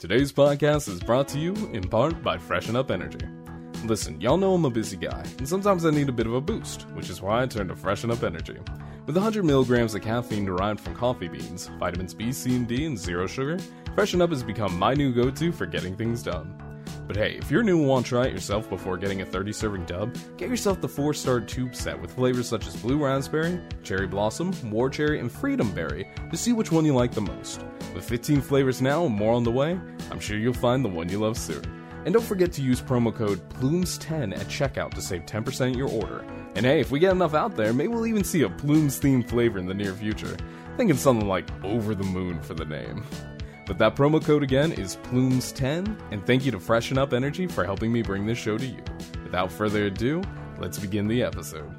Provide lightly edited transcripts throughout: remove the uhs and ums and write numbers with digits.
Today's podcast is brought to you, in part, by Freshen Up Energy. Listen, y'all know I'm a busy guy, and sometimes I need a bit of a boost, which is why I turn to Freshen Up Energy. With 100 milligrams of caffeine derived from coffee beans, vitamins B, C, and D, and zero sugar, Freshen Up has become my new go-to for getting things done. But hey, if you're new and want to try it yourself before getting a 30-serving tub, get yourself the 4-star tube set with flavors such as Blue Raspberry, Cherry Blossom, War Cherry, and Freedom Berry to see which one you like the most. With 15 flavors now and more on the way, I'm sure you'll find the one you love soon. And don't forget to use promo code PLUMES10 at checkout to save 10% your order. And hey, if we get enough out there, maybe we'll even see a Plumes-themed flavor in the near future. Thinking something like Over the Moon for the name. But that promo code again is PLUMES10, and thank you to Freshen Up Energy for helping me bring this show to you. Without further ado, let's begin the episode.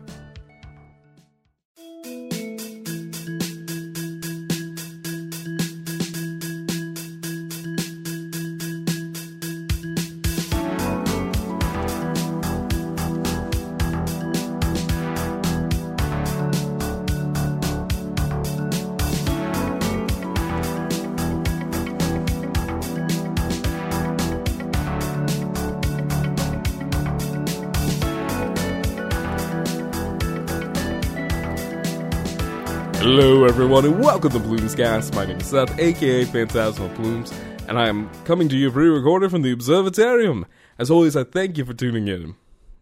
Hello everyone and welcome to Plumescast. My name is Seth, aka Phantasma Plumes, and I am coming to you pre-recorded from the Observatorium. As always, I thank you for tuning in.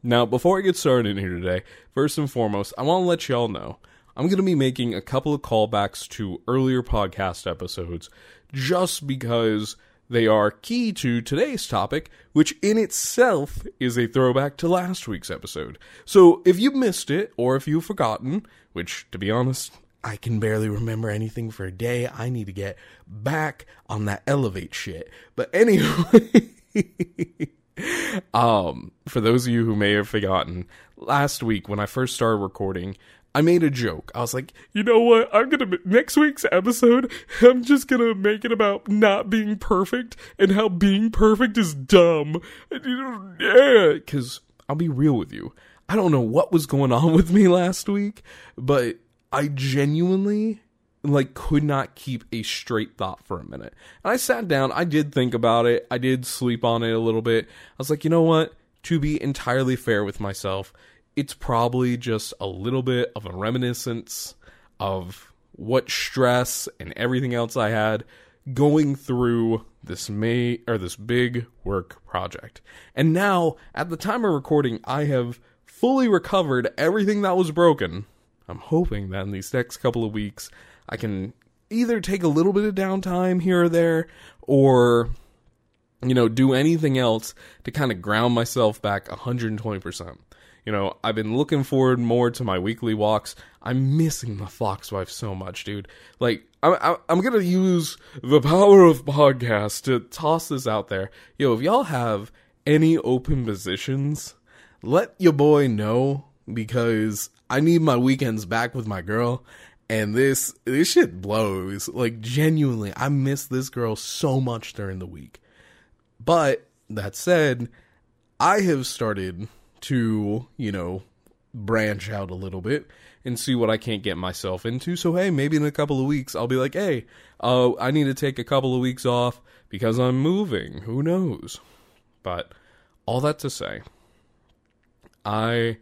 Now, before I get started in here today, first and foremost, I want to let y'all know, I'm going to be making a couple of callbacks to earlier podcast episodes, just because they are key to today's topic, which in itself is a throwback to last week's episode. So, if you missed it, or if you've forgotten, which, to be honest, I can barely remember anything for a day. I need to get back on that Elevate shit. But anyway, for those of you who may have forgotten, last week when I first started recording, I made a joke. I was like, you know what? Next week's episode, I'm just gonna make it about not being perfect and how being perfect is dumb. Yeah, because I'll be real with you. I don't know what was going on with me last week, but I genuinely, could not keep a straight thought for a minute. And I sat down, I did think about it, I did sleep on it a little bit. I was like, you know what, to be entirely fair with myself, it's probably just a little bit of a reminiscence of what stress and everything else I had going through this big work project. And now, at the time of recording, I have fully recovered everything that was broken. I'm hoping that in these next couple of weeks, I can either take a little bit of downtime here or there, or, do anything else to kind of ground myself back 120%. I've been looking forward more to my weekly walks. I'm missing the Fox Wife so much, dude. I'm going to use the power of podcast to toss this out there. If y'all have any open positions, let your boy know, because I need my weekends back with my girl, and this shit blows. Genuinely, I miss this girl so much during the week. But, that said, I have started to, branch out a little bit and see what I can't get myself into. So, hey, maybe in a couple of weeks, I'll be like, hey, I need to take a couple of weeks off because I'm moving. Who knows? But, all that to say, I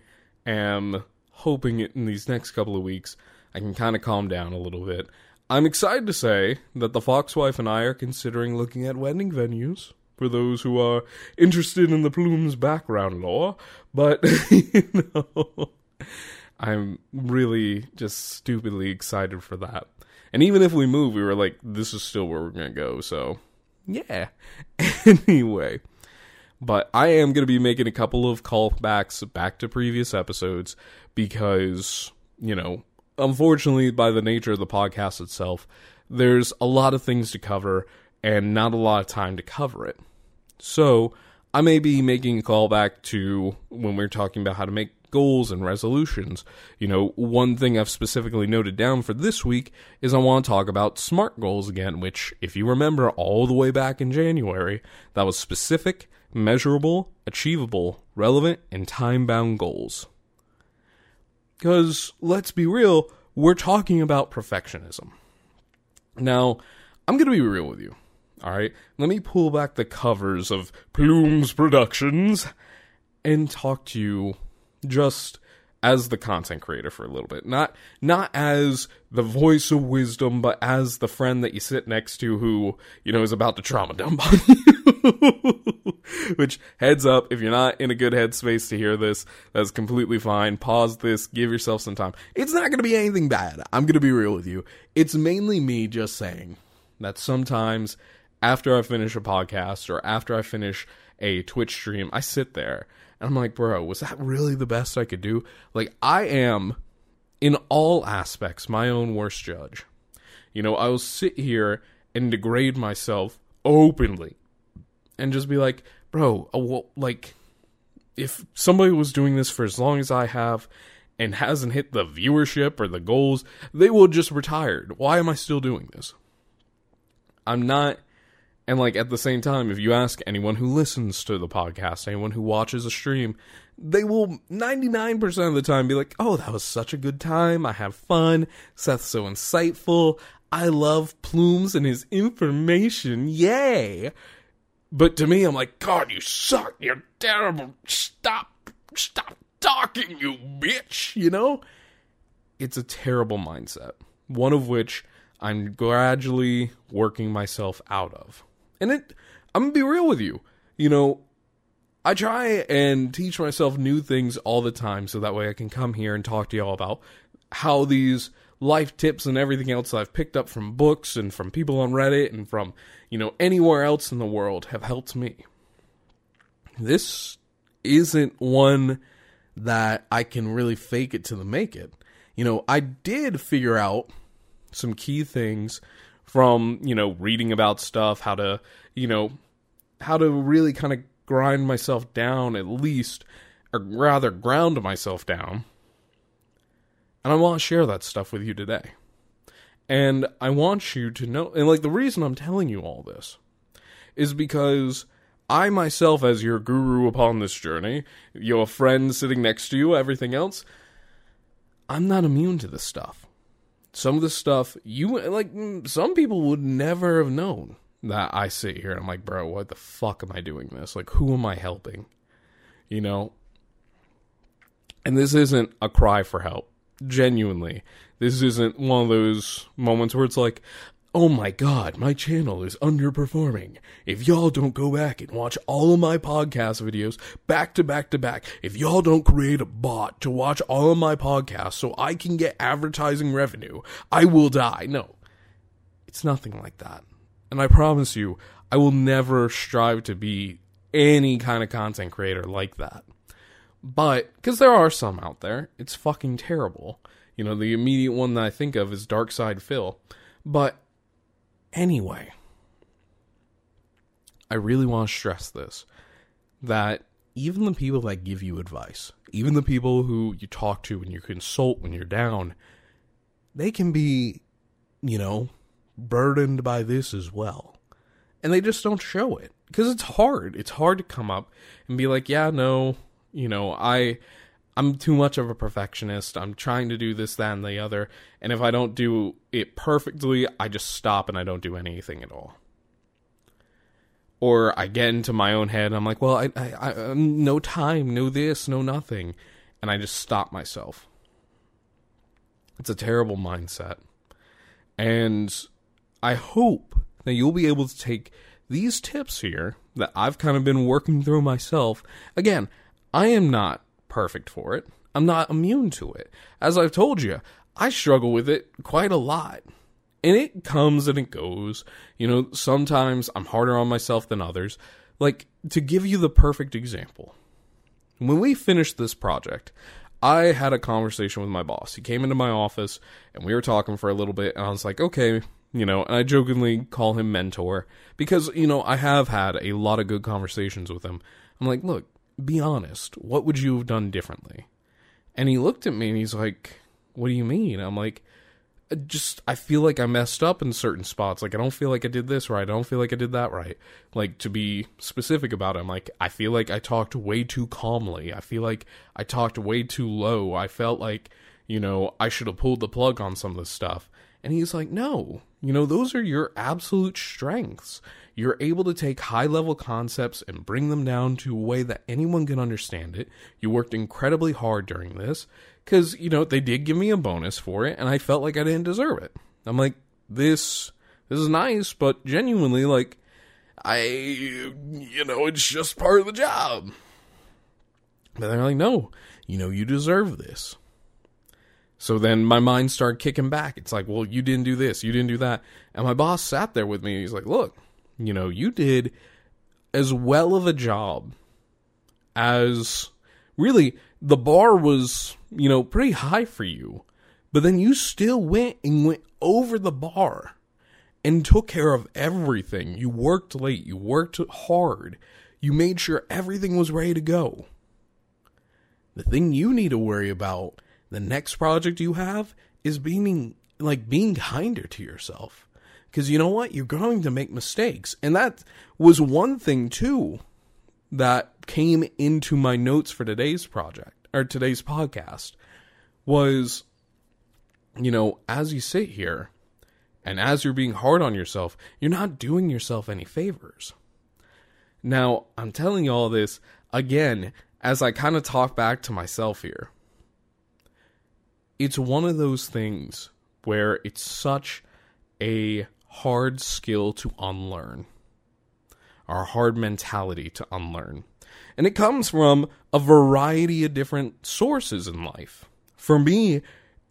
am hoping in these next couple of weeks, I can kind of calm down a little bit. I'm excited to say that the Fox Wife and I are considering looking at wedding venues, for those who are interested in the Plumes background lore, but, I'm really just stupidly excited for that. And even if we move, we were like, this is still where we're gonna go, so, yeah. Anyway, but I am going to be making a couple of callbacks back to previous episodes because, unfortunately, by the nature of the podcast itself, there's a lot of things to cover and not a lot of time to cover it. So, I may be making a callback to when we're talking about how to make goals and resolutions. One thing I've specifically noted down for this week is I want to talk about SMART goals again, which, if you remember all the way back in January, that was specific, measurable, achievable, relevant, and time-bound goals. Because, let's be real, we're talking about perfectionism. Now, I'm going to be real with you. All right, let me pull back the covers of Plumes Productions and talk to you just as the content creator for a little bit. Not as the voice of wisdom, but as the friend that you sit next to who, you know, is about to trauma dump on you. Which, heads up, if you're not in a good headspace to hear this, that's completely fine. Pause this, give yourself some time. It's not going to be anything bad. I'm going to be real with you. It's mainly me just saying that sometimes after I finish a podcast or after I finish a Twitch stream, I sit there and I'm like, bro, was that really the best I could do? Like, I am, in all aspects, my own worst judge. You know, I will sit here and degrade myself openly and just be like, bro, like, if somebody was doing this for as long as I have and hasn't hit the viewership or the goals, they will just retire. Why am I still doing this? I'm not. And, like, at the same time, if you ask anyone who listens to the podcast, anyone who watches a stream, they will 99% of the time be like, oh, that was such a good time. I had fun. Seth's so insightful. I love Plumes and his information. Yay. But to me, I'm like, God, you suck. You're terrible. Stop talking, you bitch. You know? It's a terrible mindset. One of which I'm gradually working myself out of. And I'm going to be real with you. You know, I try and teach myself new things all the time so that way I can come here and talk to y'all about how these life tips and everything else I've picked up from books and from people on Reddit and from, you know, anywhere else in the world have helped me. This isn't one that I can really fake it till I make it. You know, I did figure out some key things from, you know, reading about stuff, how to, you know, how to really kind of grind myself down at least, or rather ground myself down. And I want to share that stuff with you today. And I want you to know, and like the reason I'm telling you all this is because I myself, as your guru upon this journey, your friend sitting next to you, everything else, I'm not immune to this stuff. Some of the stuff you, like, some people would never have known that I sit here and I'm like, bro, what the fuck am I doing this? Like, who am I helping? You know? And this isn't a cry for help. Genuinely. This isn't one of those moments where it's like, oh my God, my channel is underperforming. If y'all don't go back and watch all of my podcast videos back to back to back, if y'all don't create a bot to watch all of my podcasts so I can get advertising revenue, I will die. No, it's nothing like that. And I promise you, I will never strive to be any kind of content creator like that. But, because there are some out there, it's fucking terrible. You know, the immediate one that I think of is Darkside Phil. But anyway, I really want to stress this, that even the people that give you advice, even the people who you talk to and you consult when you're down, they can be, you know, burdened by this as well. And they just don't show it because it's hard. It's hard to come up and be like, yeah, no, you know, I'm too much of a perfectionist. I'm trying to do this, that, and the other. And if I don't do it perfectly, I just stop and I don't do anything at all. Or I get into my own head and I'm like, well, I no time, no this, no nothing. And I just stop myself. It's a terrible mindset. And I hope that you'll be able to take these tips here that I've kind of been working through myself. Again, I am not perfect for it. I'm not immune to it. As I've told you, I struggle with it quite a lot. And it comes and it goes. You know, sometimes I'm harder on myself than others. Like, to give you the perfect example, when we finished this project, I had a conversation with my boss. He came into my office and we were talking for a little bit and I was like, okay, you know, and I jokingly call him mentor because, you know, I have had a lot of good conversations with him. I'm like, look, be honest, what would you have done differently? And he looked at me and he's like, what do you mean? I'm like, I feel like I messed up in certain spots. Like, I don't feel like I did this right. I don't feel like I did that right. Like, to be specific about it, I'm like, I feel like I talked way too calmly. I feel like I talked way too low. I felt like, you know, I should have pulled the plug on some of this stuff. And he's like, no, You know, those are your absolute strengths. You're able to take high-level concepts and bring them down to a way that anyone can understand it. You worked incredibly hard during this because, you know, they did give me a bonus for it, and I felt like I didn't deserve it. I'm like, this is nice, but genuinely, like, you know, it's just part of the job. But they're like, no, you know, you deserve this. So then my mind started kicking back. It's like, well, you didn't do this, you didn't do that. And my boss sat there with me. He's like, look, you know, you did as well of a job as really the bar was, you know, pretty high for you. But then you still went over the bar and took care of everything. You worked late. You worked hard. You made sure everything was ready to go. The thing you need to worry about the next project you have is being kinder to yourself. Because you know what? You're going to make mistakes. And that was one thing, too, that came into my notes for today's project, or today's podcast, was, you know, as you sit here, and as you're being hard on yourself, you're not doing yourself any favors. Now, I'm telling you all this, again, as I kind of talk back to myself here. It's one of those things where it's such a hard skill to unlearn. Our hard mentality to unlearn. And it comes from a variety of different sources in life. For me,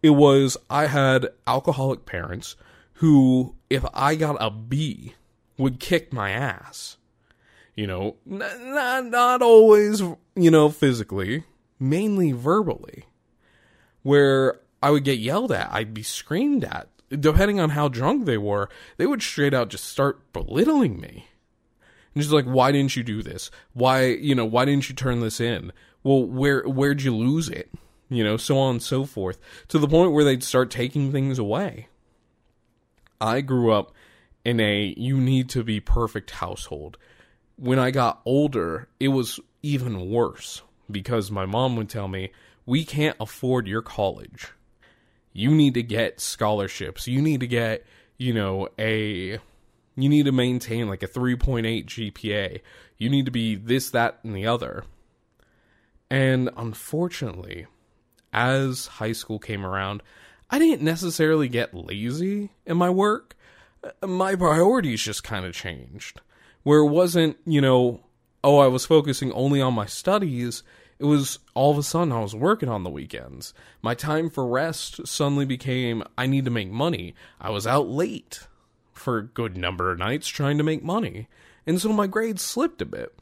it was I had alcoholic parents who, if I got a B, would kick my ass. You know, not always, you know, physically, mainly verbally. Where I would get yelled at, I'd be screamed at. Depending on how drunk they were, they would straight out just start belittling me. And just like, why didn't you do this? Why didn't you turn this in? Well, where'd you lose it? You know, so on and so forth. To the point where they'd start taking things away. I grew up in a you need to be perfect household. When I got older, it was even worse. Because my mom would tell me, we can't afford your college. You need to get scholarships. You need to get, you know, you need to maintain like a 3.8 GPA. You need to be this, that, and the other. And unfortunately, as high school came around, I didn't necessarily get lazy in my work. My priorities just kind of changed. Where it wasn't, you know, oh, I was focusing only on my studies. It was all of a sudden I was working on the weekends. My time for rest suddenly became I need to make money. I was out late for a good number of nights trying to make money. And so my grades slipped a bit.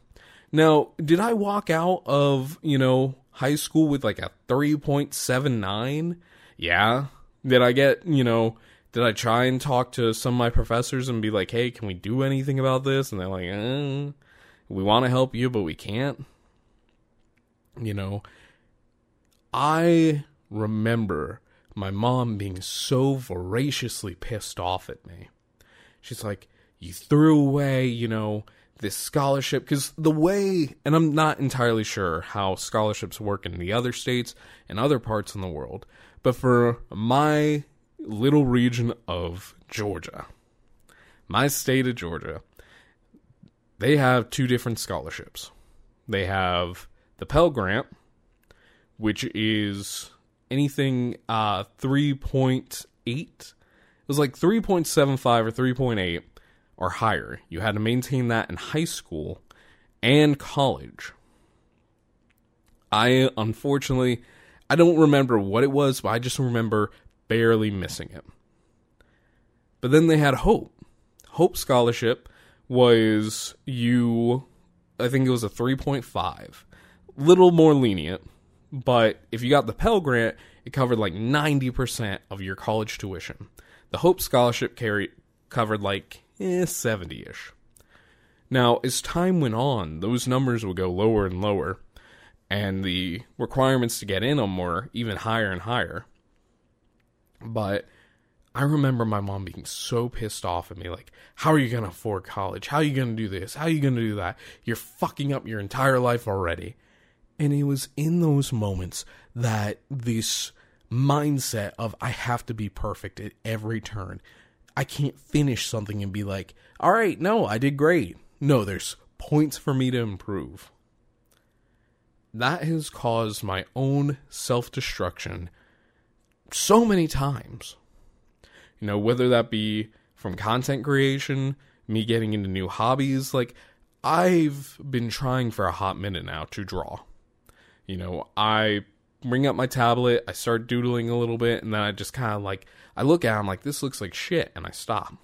Now, did I walk out of, you know, high school with like a 3.79? Yeah. Did I get, you know, did I try and talk to some of my professors and be like, hey, can we do anything about this? And they're like, we want to help you, but we can't. You know, I remember my mom being so voraciously pissed off at me. She's like, you threw away, you know, this scholarship. Because the way, and I'm not entirely sure how scholarships work in the other states and other parts in the world. But for my little region of Georgia, my state of Georgia, they have two different scholarships. They have the Pell Grant, which is anything 3.8. It was like 3.75 or 3.8 or higher. You had to maintain that in high school and college. I don't remember what it was, but I just remember barely missing it. But then they had Hope. Hope Scholarship was I think it was a 3.5. Little more lenient, but if you got the Pell Grant, it covered like 90% of your college tuition. The Hope Scholarship covered like 70-ish. Now, as time went on, those numbers would go lower and lower, and the requirements to get in them were even higher and higher. But I remember my mom being so pissed off at me, like, how are you going to afford college? How are you going to do this? How are you going to do that? You're fucking up your entire life already. And it was in those moments that this mindset of I have to be perfect at every turn. I can't finish something and be like, all right, no, I did great. No, there's points for me to improve. That has caused my own self-destruction so many times. You know, whether that be from content creation, me getting into new hobbies, like, I've been trying for a hot minute now to draw. You know, I bring up my tablet, I start doodling a little bit, and then I just kind of like, I look at it, I'm like, this looks like shit, and I stop.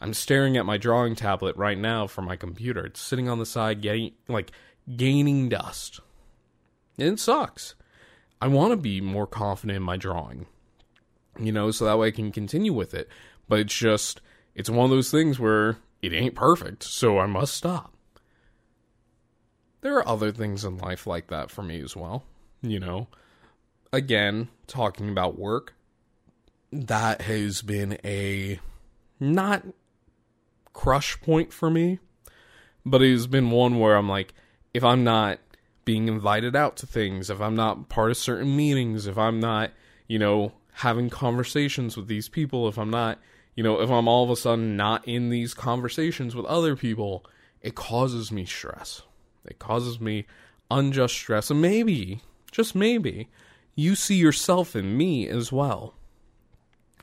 I'm staring at my drawing tablet right now from my computer. It's sitting on the side, getting, like, gaining dust. And it sucks. I want to be more confident in my drawing, you know, so that way I can continue with it. But it's just, it's one of those things where it ain't perfect, so I must stop. There are other things in life like that for me as well, you know. Again, talking about work, that has been a not crush point for me, but it has been one where I'm like, if I'm not being invited out to things, if I'm not part of certain meetings, if I'm not, you know, having conversations with these people, if I'm not, you know, if I'm all of a sudden not in these conversations with other people, it causes me stress. It causes me unjust stress. And maybe, just maybe, you see yourself in me as well.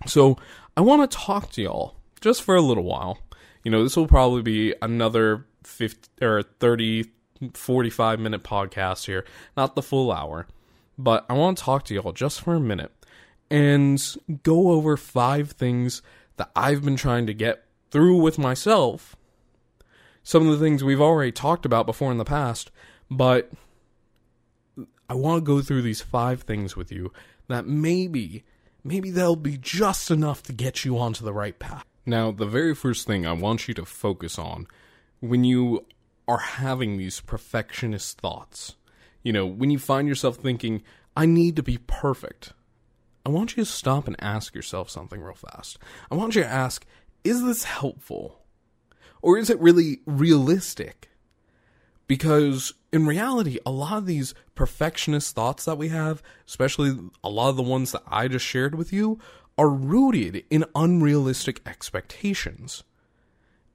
So I want to talk to y'all just for a little while. You know, this will probably be another 45-minute podcast here. Not the full hour. But I want to talk to y'all just for a minute and go over 5 things that I've been trying to get through with myself. Some of the things we've already talked about before in the past, but I want to go through these 5 things with you that maybe they'll be just enough to get you onto the right path. Now, the very first thing I want you to focus on when you are having these perfectionist thoughts, you know, when you find yourself thinking, I need to be perfect, I want you to stop and ask yourself something real fast. I want you to ask, is this helpful? Or is it really realistic? Because in reality, a lot of these perfectionist thoughts that we have, especially a lot of the ones that I just shared with you, are rooted in unrealistic expectations.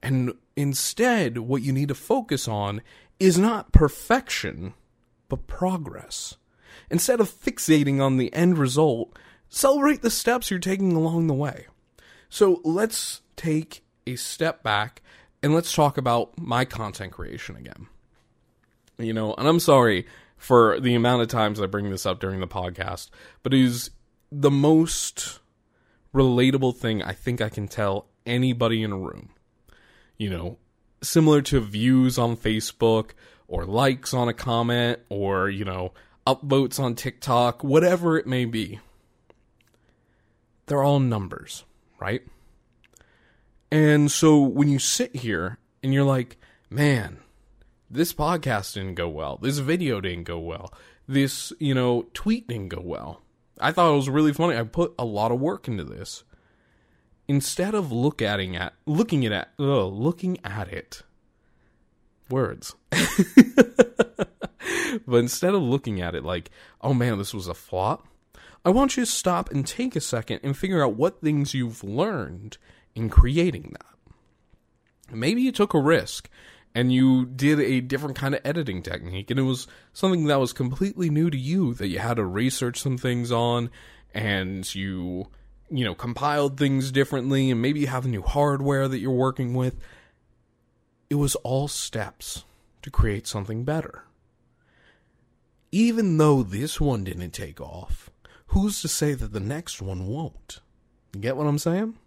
And instead, what you need to focus on is not perfection, but progress. Instead of fixating on the end result, celebrate the steps you're taking along the way. So let's take a step back and let's talk about my content creation again. You know, and I'm sorry for the amount of times I bring this up during the podcast, but it is the most relatable thing I think I can tell anybody in a room. You know, similar to views on Facebook or likes on a comment or, you know, upvotes on TikTok, whatever it may be. They're all numbers, right? And so when you sit here and you're like, man, this podcast didn't go well. This video didn't go well. This, you know, tweet didn't go well. I thought it was really funny. I put a lot of work into this. Instead of looking at it like, oh man, this was a flop, I want you to stop and take a second and figure out what things you've learned in creating that. Maybe you took a risk and you did a different kind of editing technique, and it was something that was completely new to you that you had to research some things on, and you know, compiled things differently, and maybe you have new hardware that you're working with. It was all steps to create something better. Even though this one didn't take off, who's to say that the next one won't? You get what I'm saying?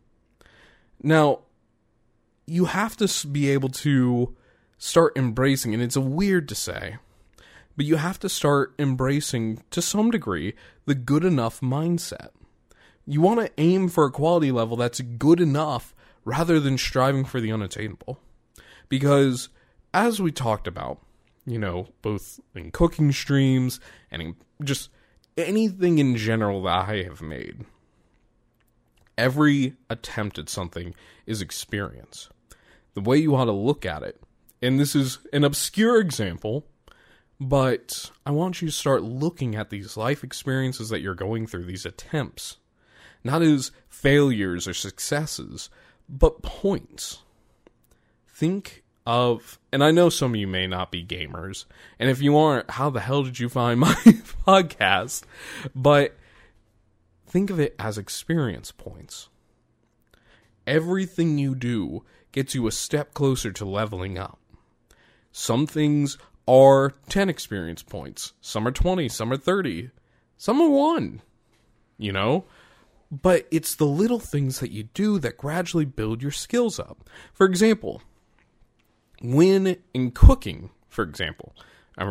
Now, you have to be able to start embracing, and it's weird to say, but you have to start embracing, to some degree, the good enough mindset. You want to aim for a quality level that's good enough rather than striving for the unattainable. Because, as we talked about, you know, both in cooking streams and in just anything in general that I have made, every attempt at something is experience. The way you ought to look at it, and this is an obscure example, but I want you to start looking at these life experiences that you're going through, these attempts, not as failures or successes, but points. Think of, and I know some of you may not be gamers, and if you aren't, how the hell did you find my podcast? But think of it as experience points. Everything you do gets you a step closer to leveling up. Some things are 10 experience points, some are 20, some are 30, some are 1, you know? But it's the little things that you do that gradually build your skills up. For example, when in cooking, for example, I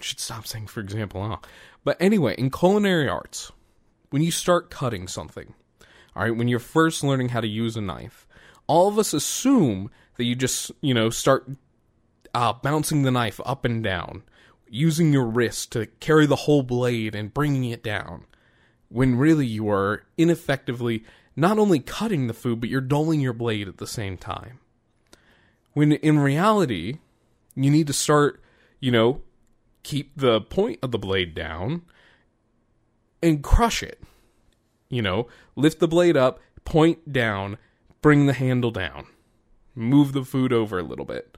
should stop saying for example, huh? But anyway, in culinary arts, when you start cutting something, all right, when you're first learning how to use a knife, all of us assume that you just, you know, start bouncing the knife up and down, using your wrist to carry the whole blade and bringing it down, when really you are ineffectively not only cutting the food, but you're dulling your blade at the same time. When in reality, you need to start, you know, keep the point of the blade down and crush it. You know, lift the blade up, point down, bring the handle down, move the food over a little bit,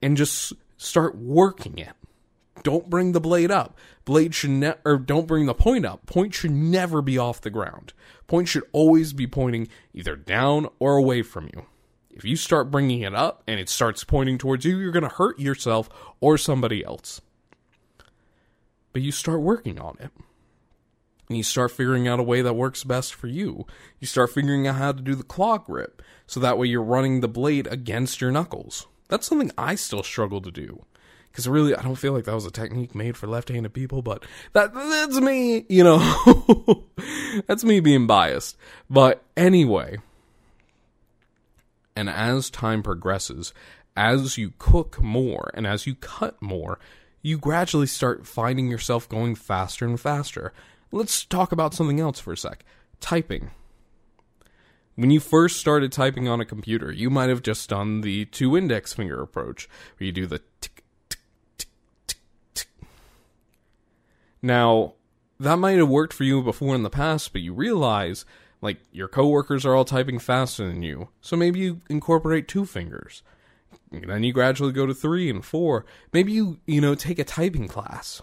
and just start working it. Don't bring the blade up. Don't bring the point up. Point should never be off the ground. Point should always be pointing either down or away from you. If you start bringing it up and it starts pointing towards you, you're going to hurt yourself or somebody else. But you start working on it. And you start figuring out a way that works best for you. You start figuring out how to do the claw grip, so that way you're running the blade against your knuckles. That's something I still struggle to do. Because really, I don't feel like that was a technique made for left-handed people, but that's me, you know. That's me being biased. But anyway. And as time progresses, as you cook more and as you cut more, you gradually start finding yourself going faster and faster. Let's talk about something else for a sec. Typing. When you first started typing on a computer, you might have just done the two index finger approach, where you do the tick, tick, tick, tick, tick. Now, that might have worked for you before in the past, but you realize, like, your coworkers are all typing faster than you, so maybe you incorporate two fingers. And then you gradually go to 3 and 4. Maybe you know, take a typing class.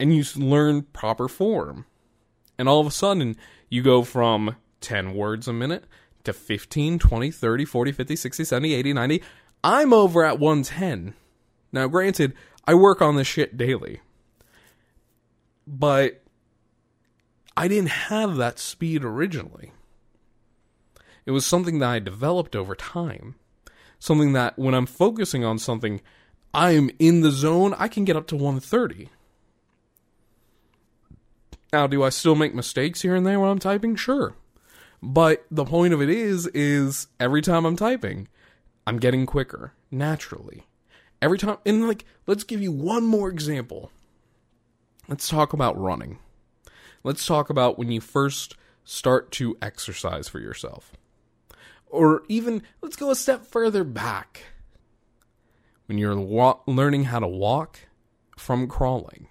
And you learn proper form. And all of a sudden, you go from 10 words a minute to 15, 20, 30, 40, 50, 60, 70, 80, 90. I'm over at 110. Now, granted, I work on this shit daily. But I didn't have that speed originally. It was something that I developed over time. Something that when I'm focusing on something, I'm in the zone, I can get up to 130. Now, do I still make mistakes here and there when I'm typing? Sure. But the point of it is every time I'm typing, I'm getting quicker, naturally. Every time, and like, let's give you one more example. Let's talk about running. Let's talk about when you first start to exercise for yourself. Or even, let's go a step further back. When you're learning how to walk from crawling.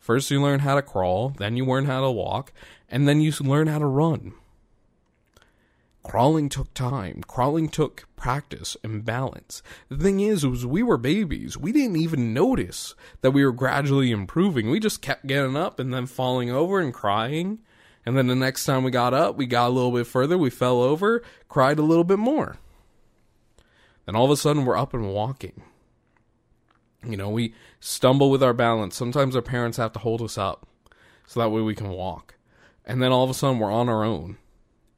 First you learn how to crawl, then you learn how to walk, and then you learn how to run. Crawling took time. Crawling took practice and balance. The thing is we were babies. We didn't even notice that we were gradually improving. We just kept getting up and then falling over and crying. And then the next time we got up, we got a little bit further, we fell over, cried a little bit more. Then all of a sudden we're up and walking. You know, we stumble with our balance. Sometimes our parents have to hold us up so that way we can walk. And then all of a sudden we're on our own.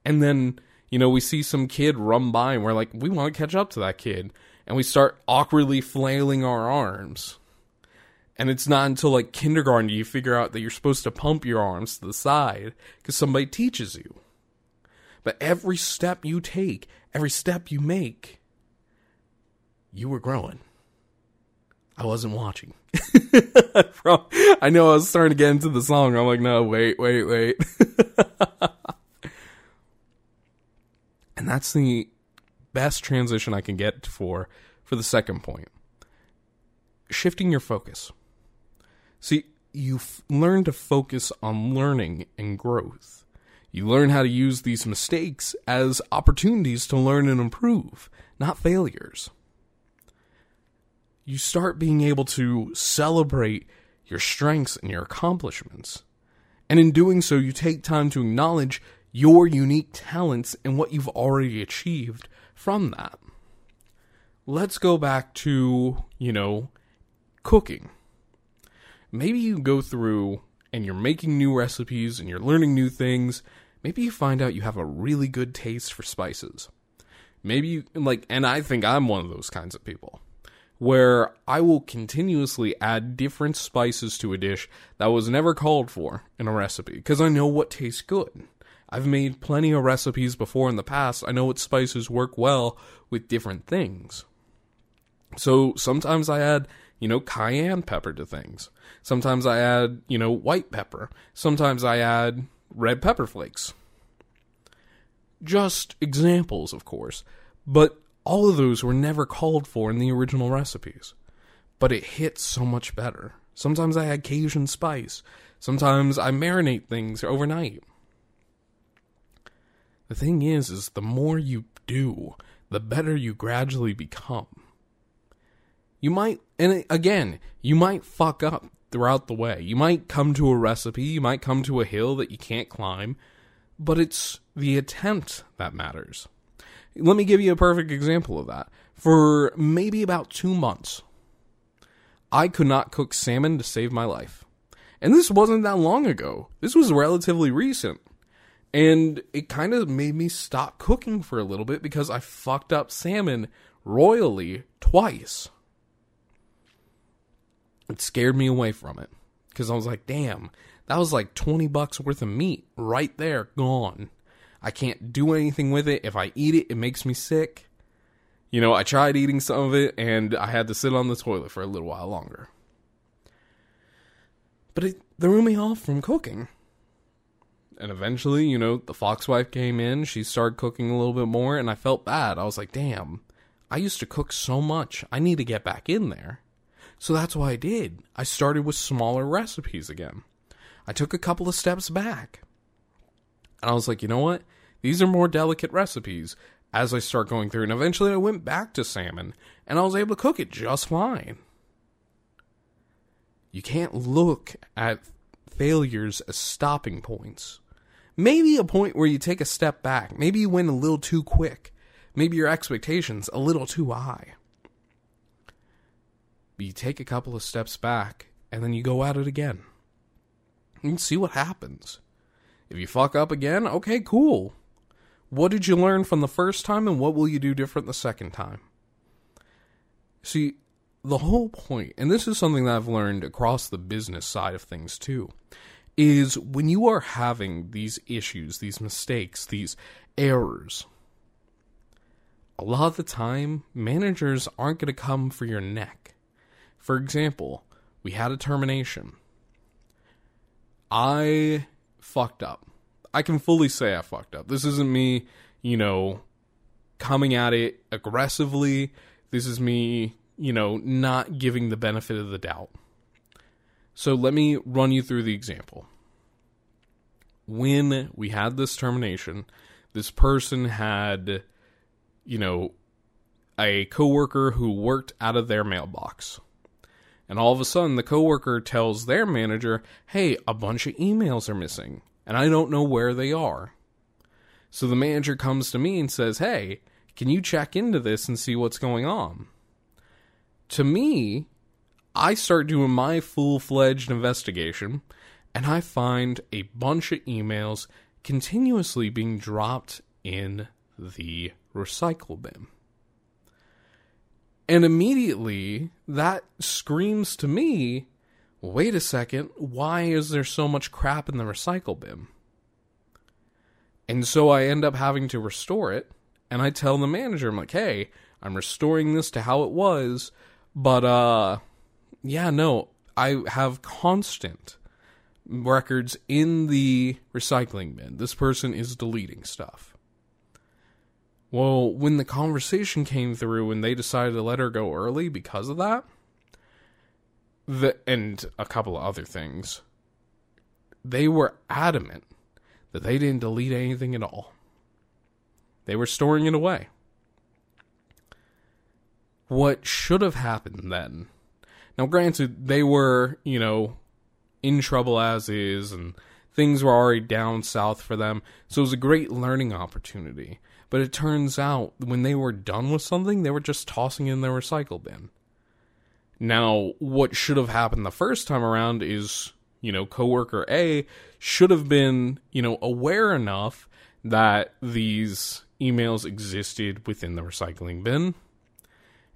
And then, you know, we see some kid run by and we're like, we want to catch up to that kid. And we start awkwardly flailing our arms. And it's not until like kindergarten you figure out that you're supposed to pump your arms to the side because somebody teaches you. But every step you take, every step you make, you were growing. I wasn't watching. I know I was starting to get into the song. I'm like, no, wait. And that's the best transition I can get for the second point. Shifting your focus. See, you learn to focus on learning and growth. You learn how to use these mistakes as opportunities to learn and improve, not failures. You start being able to celebrate your strengths and your accomplishments. And in doing so, you take time to acknowledge your unique talents and what you've already achieved from that. Let's go back to, cooking. Maybe you go through and you're making new recipes and you're learning new things. Maybe you find out you have a really good taste for spices. Maybe you and I think I'm one of those kinds of people, where I will continuously add different spices to a dish that was never called for in a recipe, because I know what tastes good. I've made plenty of recipes before in the past. I know what spices work well with different things. So sometimes I add, cayenne pepper to things. Sometimes I add, white pepper. Sometimes I add red pepper flakes. Just examples, of course. But all of those were never called for in the original recipes. But it hits so much better. Sometimes I add Cajun spice. Sometimes I marinate things overnight. The thing is the more you do, the better you gradually become. You might, and again, you might fuck up throughout the way. You might come to a recipe, you might come to a hill that you can't climb, but it's the attempt that matters. Let me give you a perfect example of that. For maybe about 2 months, I could not cook salmon to save my life. And this wasn't that long ago. This was relatively recent. And it kind of made me stop cooking for a little bit because I fucked up salmon royally twice. It scared me away from it because I was like, damn, that was like $20 worth of meat right there, gone. I can't do anything with it. If I eat it, it makes me sick. I tried eating some of it and I had to sit on the toilet for a little while longer. But it threw me off from cooking. And eventually, the Fox Wife came in, she started cooking a little bit more, and I felt bad. I was like, damn, I used to cook so much. I need to get back in there. So that's what I did. I started with smaller recipes again. I took a couple of steps back. And I was like, you know what? These are more delicate recipes as I start going through. And eventually I went back to salmon, and I was able to cook it just fine. You can't look at failures as stopping points. Maybe a point where you take a step back. Maybe you went a little too quick. Maybe your expectations a little too high. But you take a couple of steps back, and then you go at it again. And see what happens. If you fuck up again, okay, cool. What did you learn from the first time, and what will you do different the second time? See, the whole point, and this is something that I've learned across the business side of things too, is when you are having these issues, these mistakes, these errors, a lot of the time, managers aren't going to come for your neck. For example, we had a termination. I fucked up. I can fully say I fucked up. This isn't me, coming at it aggressively. This is me, not giving the benefit of the doubt. So let me run you through the example. When we had this termination, this person had, a coworker who worked out of their mailbox. And all of a sudden, the coworker tells their manager, hey, a bunch of emails are missing, and I don't know where they are. So the manager comes to me and says, hey, can you check into this and see what's going on? To me, I start doing my full-fledged investigation, and I find a bunch of emails continuously being dropped in the recycle bin. And immediately, that screams to me, wait a second, why is there so much crap in the recycle bin? And so I end up having to restore it, and I tell the manager, I'm like, hey, I'm restoring this to how it was, but, yeah, no, I have constant records in the recycling bin. This person is deleting stuff. Well, when the conversation came through and they decided to let her go early because of that, and a couple of other things, they were adamant that they didn't delete anything at all. They were storing it away. What should have happened then? Now, granted, they were, you know, in trouble as is, and things were already down south for them, so it was a great learning opportunity. But it turns out, when they were done with something, they were just tossing it in their recycle bin. Now, what should have happened the first time around is, you know, coworker A should have been, you know, aware enough that these emails existed within the recycling bin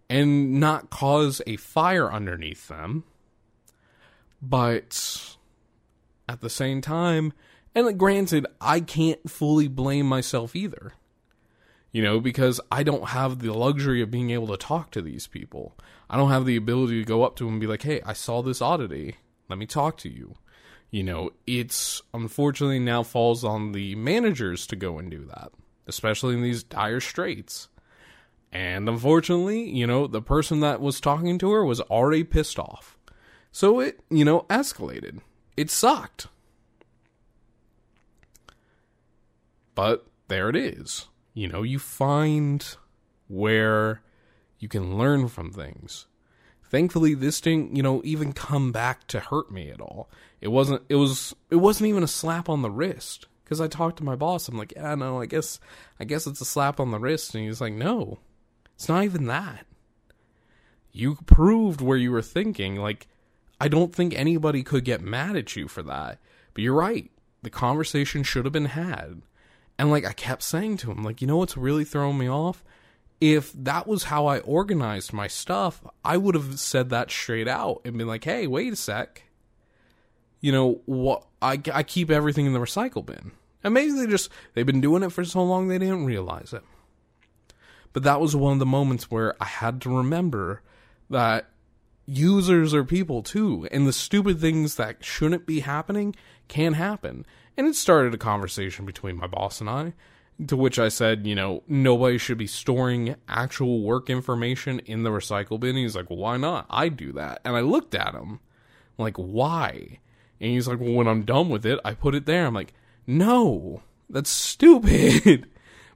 and not cause a fire underneath them. But at the same time, and granted, I can't fully blame myself either, you know, because I don't have the luxury of being able to talk to these people. I don't have the ability to go up to them and be like, hey, I saw this oddity. Let me talk to you. You know, it's unfortunately now falls on the managers to go and do that, especially in these dire straits. And unfortunately, you know, the person that was talking to her was already pissed off. So it, you know, escalated. It sucked. But there it is. You know, you find where you can learn from things. Thankfully, this didn't, you know, even come back to hurt me at all. It wasn't even a slap on the wrist. Because I talked to my boss, I'm like, yeah, no, I guess it's a slap on the wrist. And he's like, no, it's not even that. You proved where you were thinking. Like, I don't think anybody could get mad at you for that. But you're right. The conversation should have been had. And, like, I kept saying to him, like, you know what's really throwing me off? If that was how I organized my stuff, I would have said that straight out and been like, hey, wait a sec. You know, I keep everything in the recycle bin. And maybe they've been doing it for so long they didn't realize it. But that was one of the moments where I had to remember that users are people too. And the stupid things that shouldn't be happening can happen. And it started a conversation between my boss and I. To which I said, you know, nobody should be storing actual work information in the recycle bin. And he's like, well, why not? I do that. And I looked at him, I'm like, why? And he's like, well, when I'm done with it, I put it there. I'm like, no, that's stupid.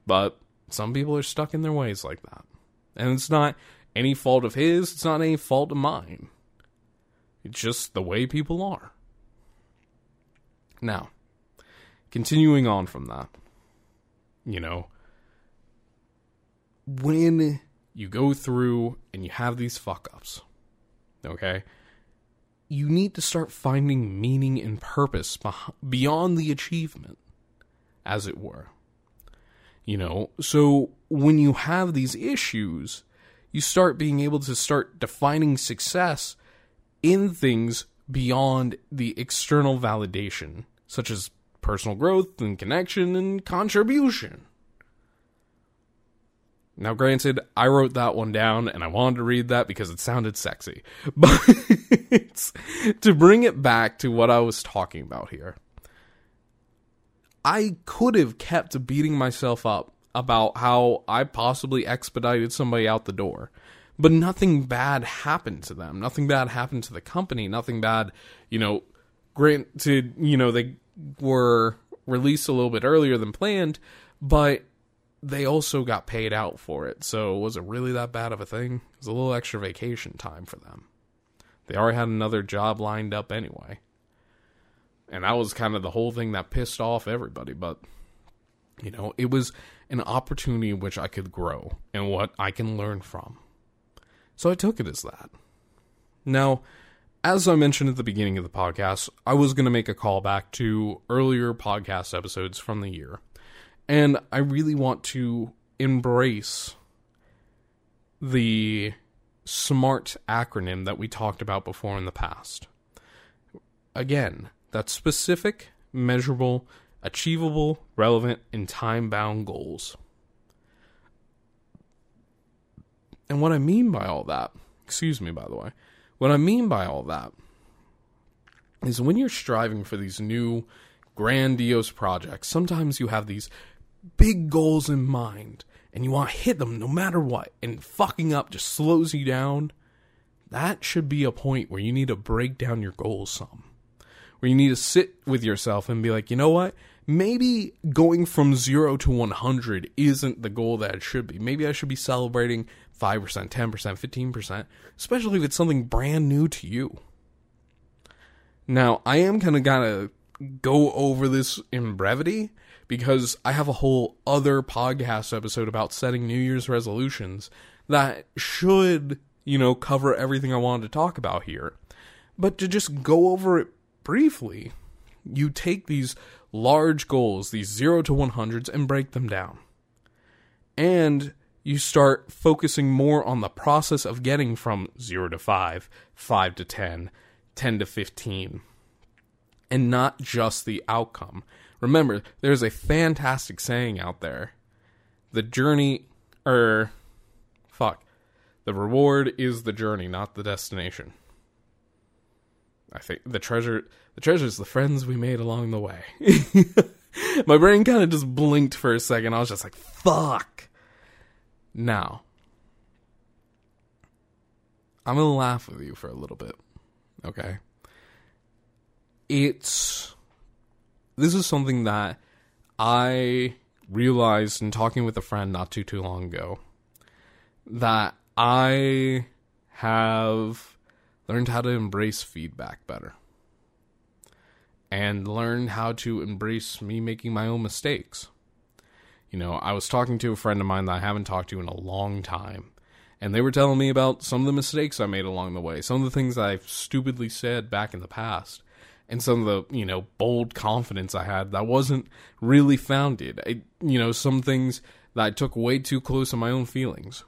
But some people are stuck in their ways like that. And it's not any fault of his. It's not any fault of mine. It's just the way people are. Now, continuing on from that. You know, when you go through and you have these fuck-ups, okay, you need to start finding meaning and purpose beyond the achievement, as it were. You know, so when you have these issues, you start being able to start defining success in things beyond the external validation, such as personal growth and connection and contribution. Now, granted, I wrote that one down and I wanted to read that because it sounded sexy. But to bring it back to what I was talking about here, I could have kept beating myself up about how I possibly expedited somebody out the door. But nothing bad happened to them. Nothing bad happened to the company. Nothing bad, you know, granted, you know, they were released a little bit earlier than planned, but they also got paid out for it. So was it really that bad of a thing? It was a little extra vacation time for them. They already had another job lined up anyway. And that was kind of the whole thing that pissed off everybody. But, you know, it was an opportunity in which I could grow and what I can learn from. So I took it as that. Now, as I mentioned at the beginning of the podcast, I was going to make a callback to earlier podcast episodes from the year. And I really want to embrace the SMART acronym that we talked about before in the past. Again, that's specific, measurable, achievable, relevant, and time-bound goals. And what I mean by all that, excuse me, by the way, what I mean by all that is when you're striving for these new grandiose projects, sometimes you have these big goals in mind and you want to hit them no matter what, and fucking up just slows you down. That should be a point where you need to break down your goals some, where you need to sit with yourself and be like, you know what? maybe going from 0 to 100 isn't the goal that it should be. Maybe I should be celebrating 5%, 10%, 15%, especially if it's something brand new to you. Now, I am kind of going to go over this in brevity because I have a whole other podcast episode about setting New Year's resolutions that should, you know, cover everything I wanted to talk about here. But to just go over it briefly, you take these large goals, these 0 to 100s, and break them down. And you start focusing more on the process of getting from 0 to 5, 5 to 10, 10 to 15, and not just the outcome. Remember, there's a fantastic saying out there. The reward is the journey, not the destination. I think the treasure is the friends we made along the way. My brain kind of just blinked for a second. I was just like, fuck. Now, I'm going to laugh with you for a little bit. Okay? This is something that I realized in talking with a friend not too long ago. That I have learned how to embrace feedback better. And learned how to embrace me making my own mistakes. You know, I was talking to a friend of mine that I haven't talked to in a long time. And they were telling me about some of the mistakes I made along the way. Some of the things I stupidly said back in the past. And some of the, you know, bold confidence I had that wasn't really founded. Some things that I took way too close to my own feelings.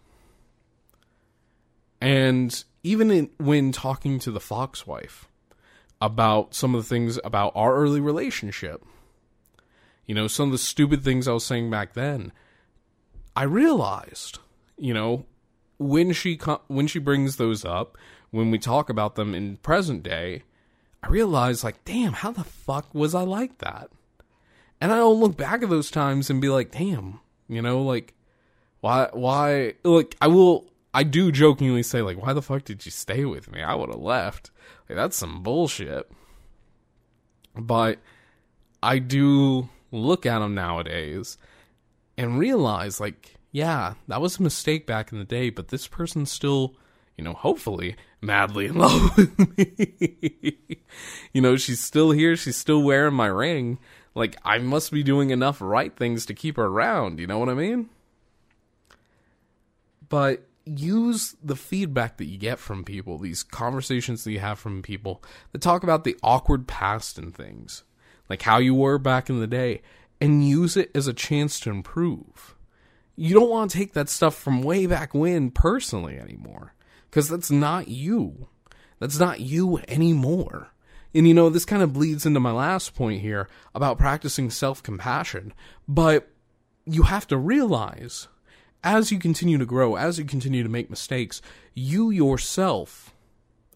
And even when talking to the Fox Wife about some of the things about our early relationship, you know, some of the stupid things I was saying back then, I realized, you know, when she brings those up, when we talk about them in present day, I realized, like, damn, how the fuck was I like that? And I don't look back at those times and be like, damn, you know, like, why, like, I do jokingly say, like, why the fuck did you stay with me? I would have left. Like, that's some bullshit. But I do look at them nowadays and realize, like, yeah, that was a mistake back in the day, but this person's still, you know, hopefully madly in love with me. You know, she's still here. She's still wearing my ring. Like, I must be doing enough right things to keep her around. You know what I mean? But use the feedback that you get from people, these conversations that you have from people that talk about the awkward past and things, like how you were back in the day, and use it as a chance to improve. You don't want to take that stuff from way back when personally anymore, because that's not you. That's not you anymore. And you know, this kind of bleeds into my last point here about practicing self-compassion, but you have to realize, as you continue to grow, as you continue to make mistakes, you yourself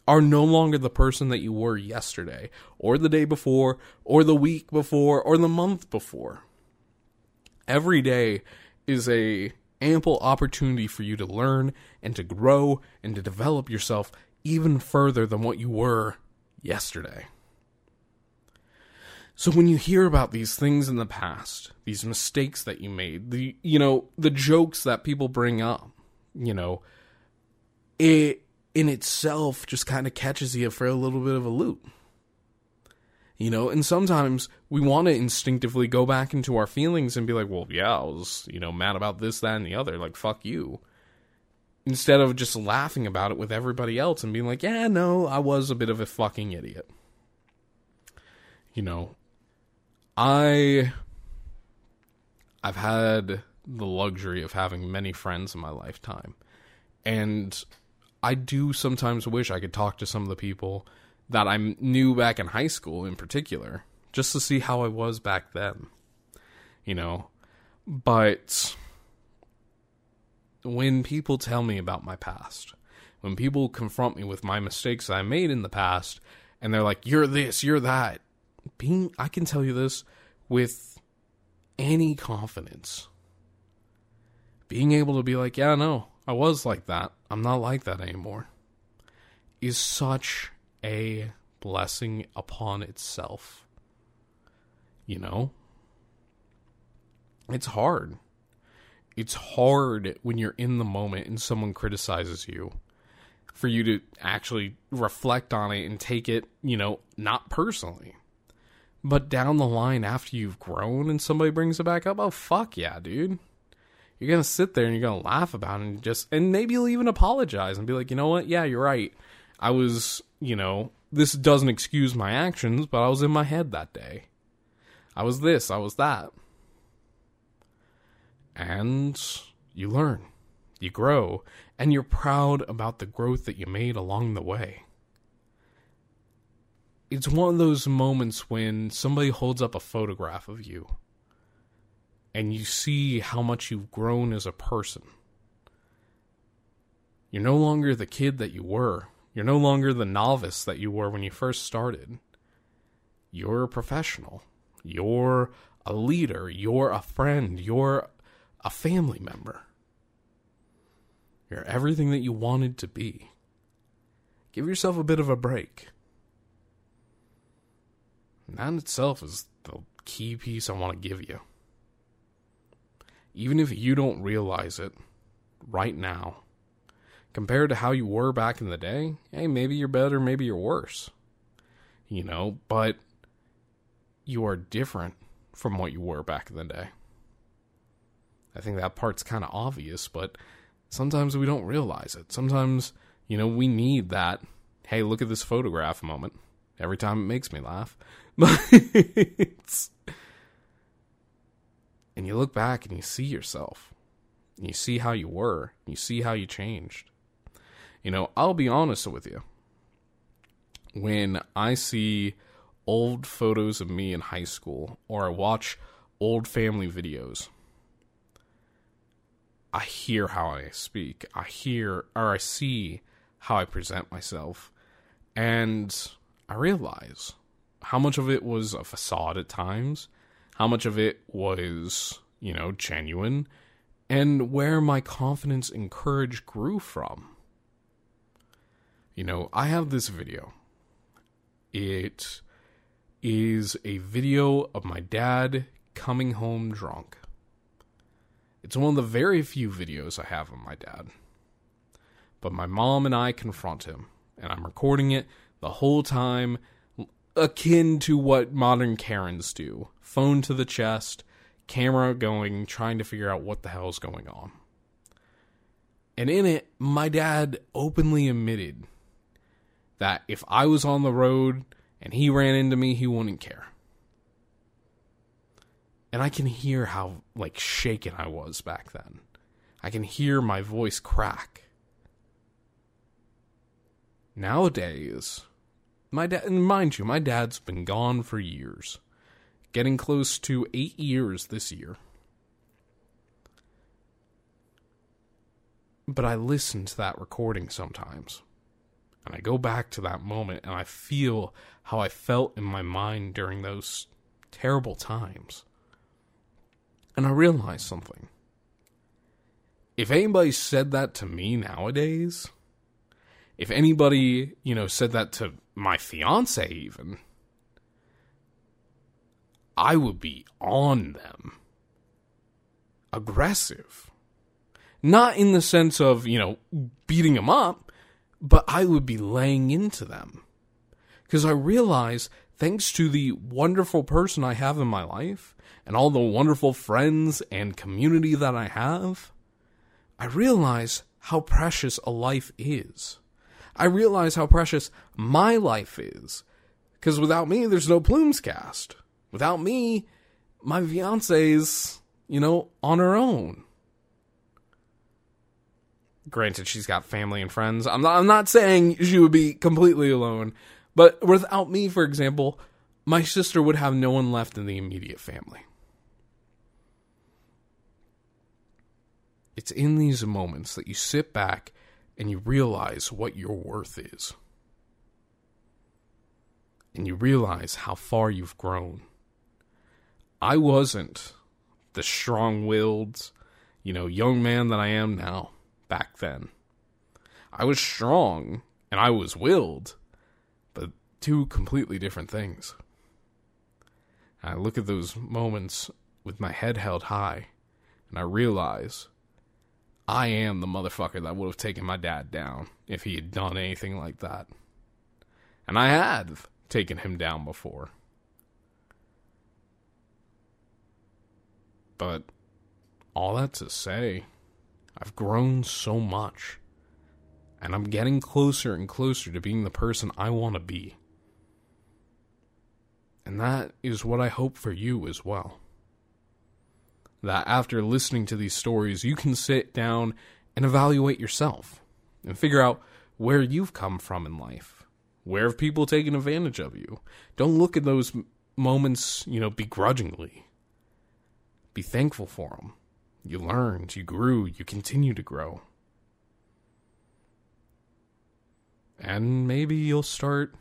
are no longer the person that you were yesterday, or the day before, or the week before, or the month before. Every day is an ample opportunity for you to learn and to grow and to develop yourself even further than what you were yesterday. So when you hear about these things in the past, these mistakes that you made, the jokes that people bring up, you know, it in itself just kind of catches you for a little bit of a loop. You know, and sometimes we want to instinctively go back into our feelings and be like, well, yeah, I was, you know, mad about this, that, and the other. Like, fuck you. Instead of just laughing about it with everybody else and being like, yeah, no, I was a bit of a fucking idiot. You know, I've had the luxury of having many friends in my lifetime, and I do sometimes wish I could talk to some of the people that I knew back in high school in particular, just to see how I was back then, you know, but when people tell me about my past, when people confront me with my mistakes I made in the past, and they're like, you're this, you're that, I can tell you this with any confidence. Being able to be like, yeah, no, I was like that. I'm not like that anymore. Is such a blessing upon itself. You know? it's hard. It's hard when you're in the moment and someone criticizes you for you to actually reflect on it and take it, you know, not personally. But down the line, after you've grown and somebody brings it back up, oh, fuck yeah, dude. You're going to sit there and you're going to laugh about it and just, and maybe you'll even apologize and be like, you know what? Yeah, you're right. I was, you know, this doesn't excuse my actions, but I was in my head that day. I was this, I was that. And you learn, you grow, and you're proud about the growth that you made along the way. It's one of those moments when somebody holds up a photograph of you and you see how much you've grown as a person. You're no longer the kid that you were. You're no longer the novice that you were when you first started. You're a professional. You're a leader. You're a friend. You're a family member. You're everything that you wanted to be. Give yourself a bit of a break. And that in itself is the key piece I want to give you. Even if you don't realize it right now, compared to how you were back in the day, hey, maybe you're better, maybe you're worse. You know, but you are different from what you were back in the day. I think that part's kind of obvious, but sometimes we don't realize it. Sometimes, you know, we need that, hey, look at this photograph moment. Every time it makes me laugh. But and you look back and you see yourself. You see how you were. You see how you changed. You know, I'll be honest with you. When I see old photos of me in high school, or I watch old family videos, I hear how I speak. I hear, or I see how I present myself. And I realize how much of it was a facade at times, how much of it was, you know, genuine, and where my confidence and courage grew from. You know, I have this video. It is a video of my dad coming home drunk. It's one of the very few videos I have of my dad. But my mom and I confront him, and I'm recording it the whole time, akin to what modern Karens do. Phone to the chest, camera going, trying to figure out what the hell's going on. And in it, my dad openly admitted that if I was on the road and he ran into me, he wouldn't care. And I can hear how, like, shaken I was back then. I can hear my voice crack. Nowadays, my dad, and mind you, my dad's been gone for years, getting close to 8 years this year. But I listen to that recording sometimes, and I go back to that moment, and I feel how I felt in my mind during those terrible times. And I realize something. If anybody said that to me nowadays, if anybody, you know, said that to my fiance even, I would be on them. Aggressive. Not in the sense of, you know, beating them up, but I would be laying into them. Because I realize, thanks to the wonderful person I have in my life, and all the wonderful friends and community that I have, I realize how precious a life is. I realize how precious my life is. Because without me, there's no Plumescast. Without me, my fiance's, you know, on her own. Granted, she's got family and friends. I'm not saying she would be completely alone. But without me, for example, my sister would have no one left in the immediate family. It's in these moments that you sit back and you realize what your worth is. And you realize how far you've grown. I wasn't the strong-willed, you know, young man that I am now back then. I was strong and I was willed, but two completely different things. And I look at those moments with my head held high, and I realize I am the motherfucker that would have taken my dad down if he had done anything like that. And I had taken him down before. But all that to say, I've grown so much, and I'm getting closer and closer to being the person I want to be. And that is what I hope for you as well. That after listening to these stories, you can sit down and evaluate yourself and figure out where you've come from in life. Where have people taken advantage of you? Don't look at those moments, begrudgingly. Be thankful for them. You learned, you grew, you continue to grow. And maybe you'll start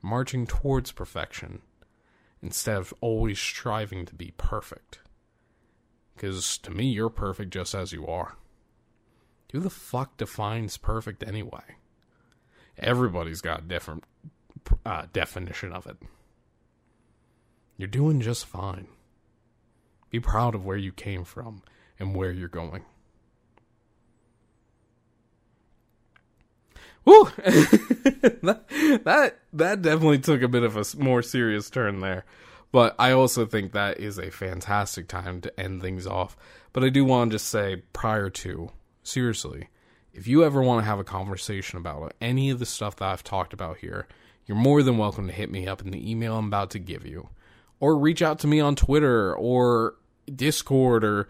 marching towards perfection instead of always striving to be perfect. Because to me, you're perfect just as you are. Who the fuck defines perfect anyway? Everybody's got a different definition of it. You're doing just fine. Be proud of where you came from and where you're going. Woo! that definitely took a bit of a more serious turn there. But I also think that is a fantastic time to end things off. But I do want to just say prior to, seriously, if you ever want to have a conversation about any of the stuff that I've talked about here, you're more than welcome to hit me up in the email I'm about to give you. Or reach out to me on Twitter or Discord or,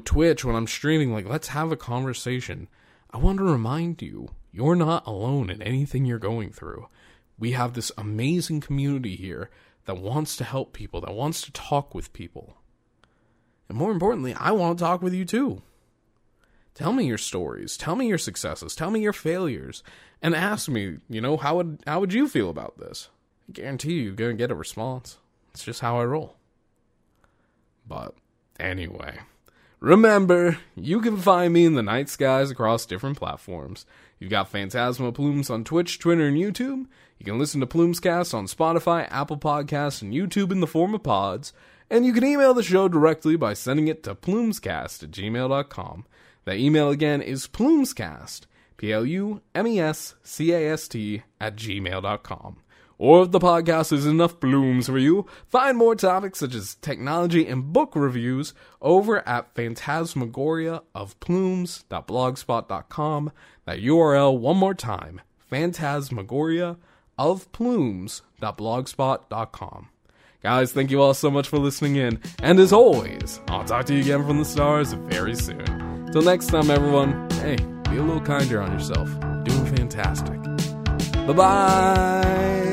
Twitch when I'm streaming. Let's have a conversation. I want to remind you, you're not alone in anything you're going through. We have this amazing community here that wants to help people, that wants to talk with people. And more importantly, I want to talk with you too. Tell me your stories. Tell me your successes. Tell me your failures. And ask me, how would you feel about this? I guarantee you're going to get a response. It's just how I roll. But anyway, remember, you can find me in the night skies across different platforms. You've got Phantasma Plumes on Twitch, Twitter, and YouTube. You can listen to Plumescast on Spotify, Apple Podcasts, and YouTube in the form of pods. And you can email the show directly by sending it to plumescast@gmail.com. That email again is plumescast, plumescast@gmail.com. Or if the podcast is enough plumes for you, find more topics such as technology and book reviews over at phantasmagoria of plumes.blogspot.com. That URL one more time, phantasmagoria of plumes.blogspot.com. Guys, thank you all so much for listening in. And as always, I'll talk to you again from the stars very soon. Till next time, everyone, hey, be a little kinder on yourself. You're doing fantastic. Bye-bye.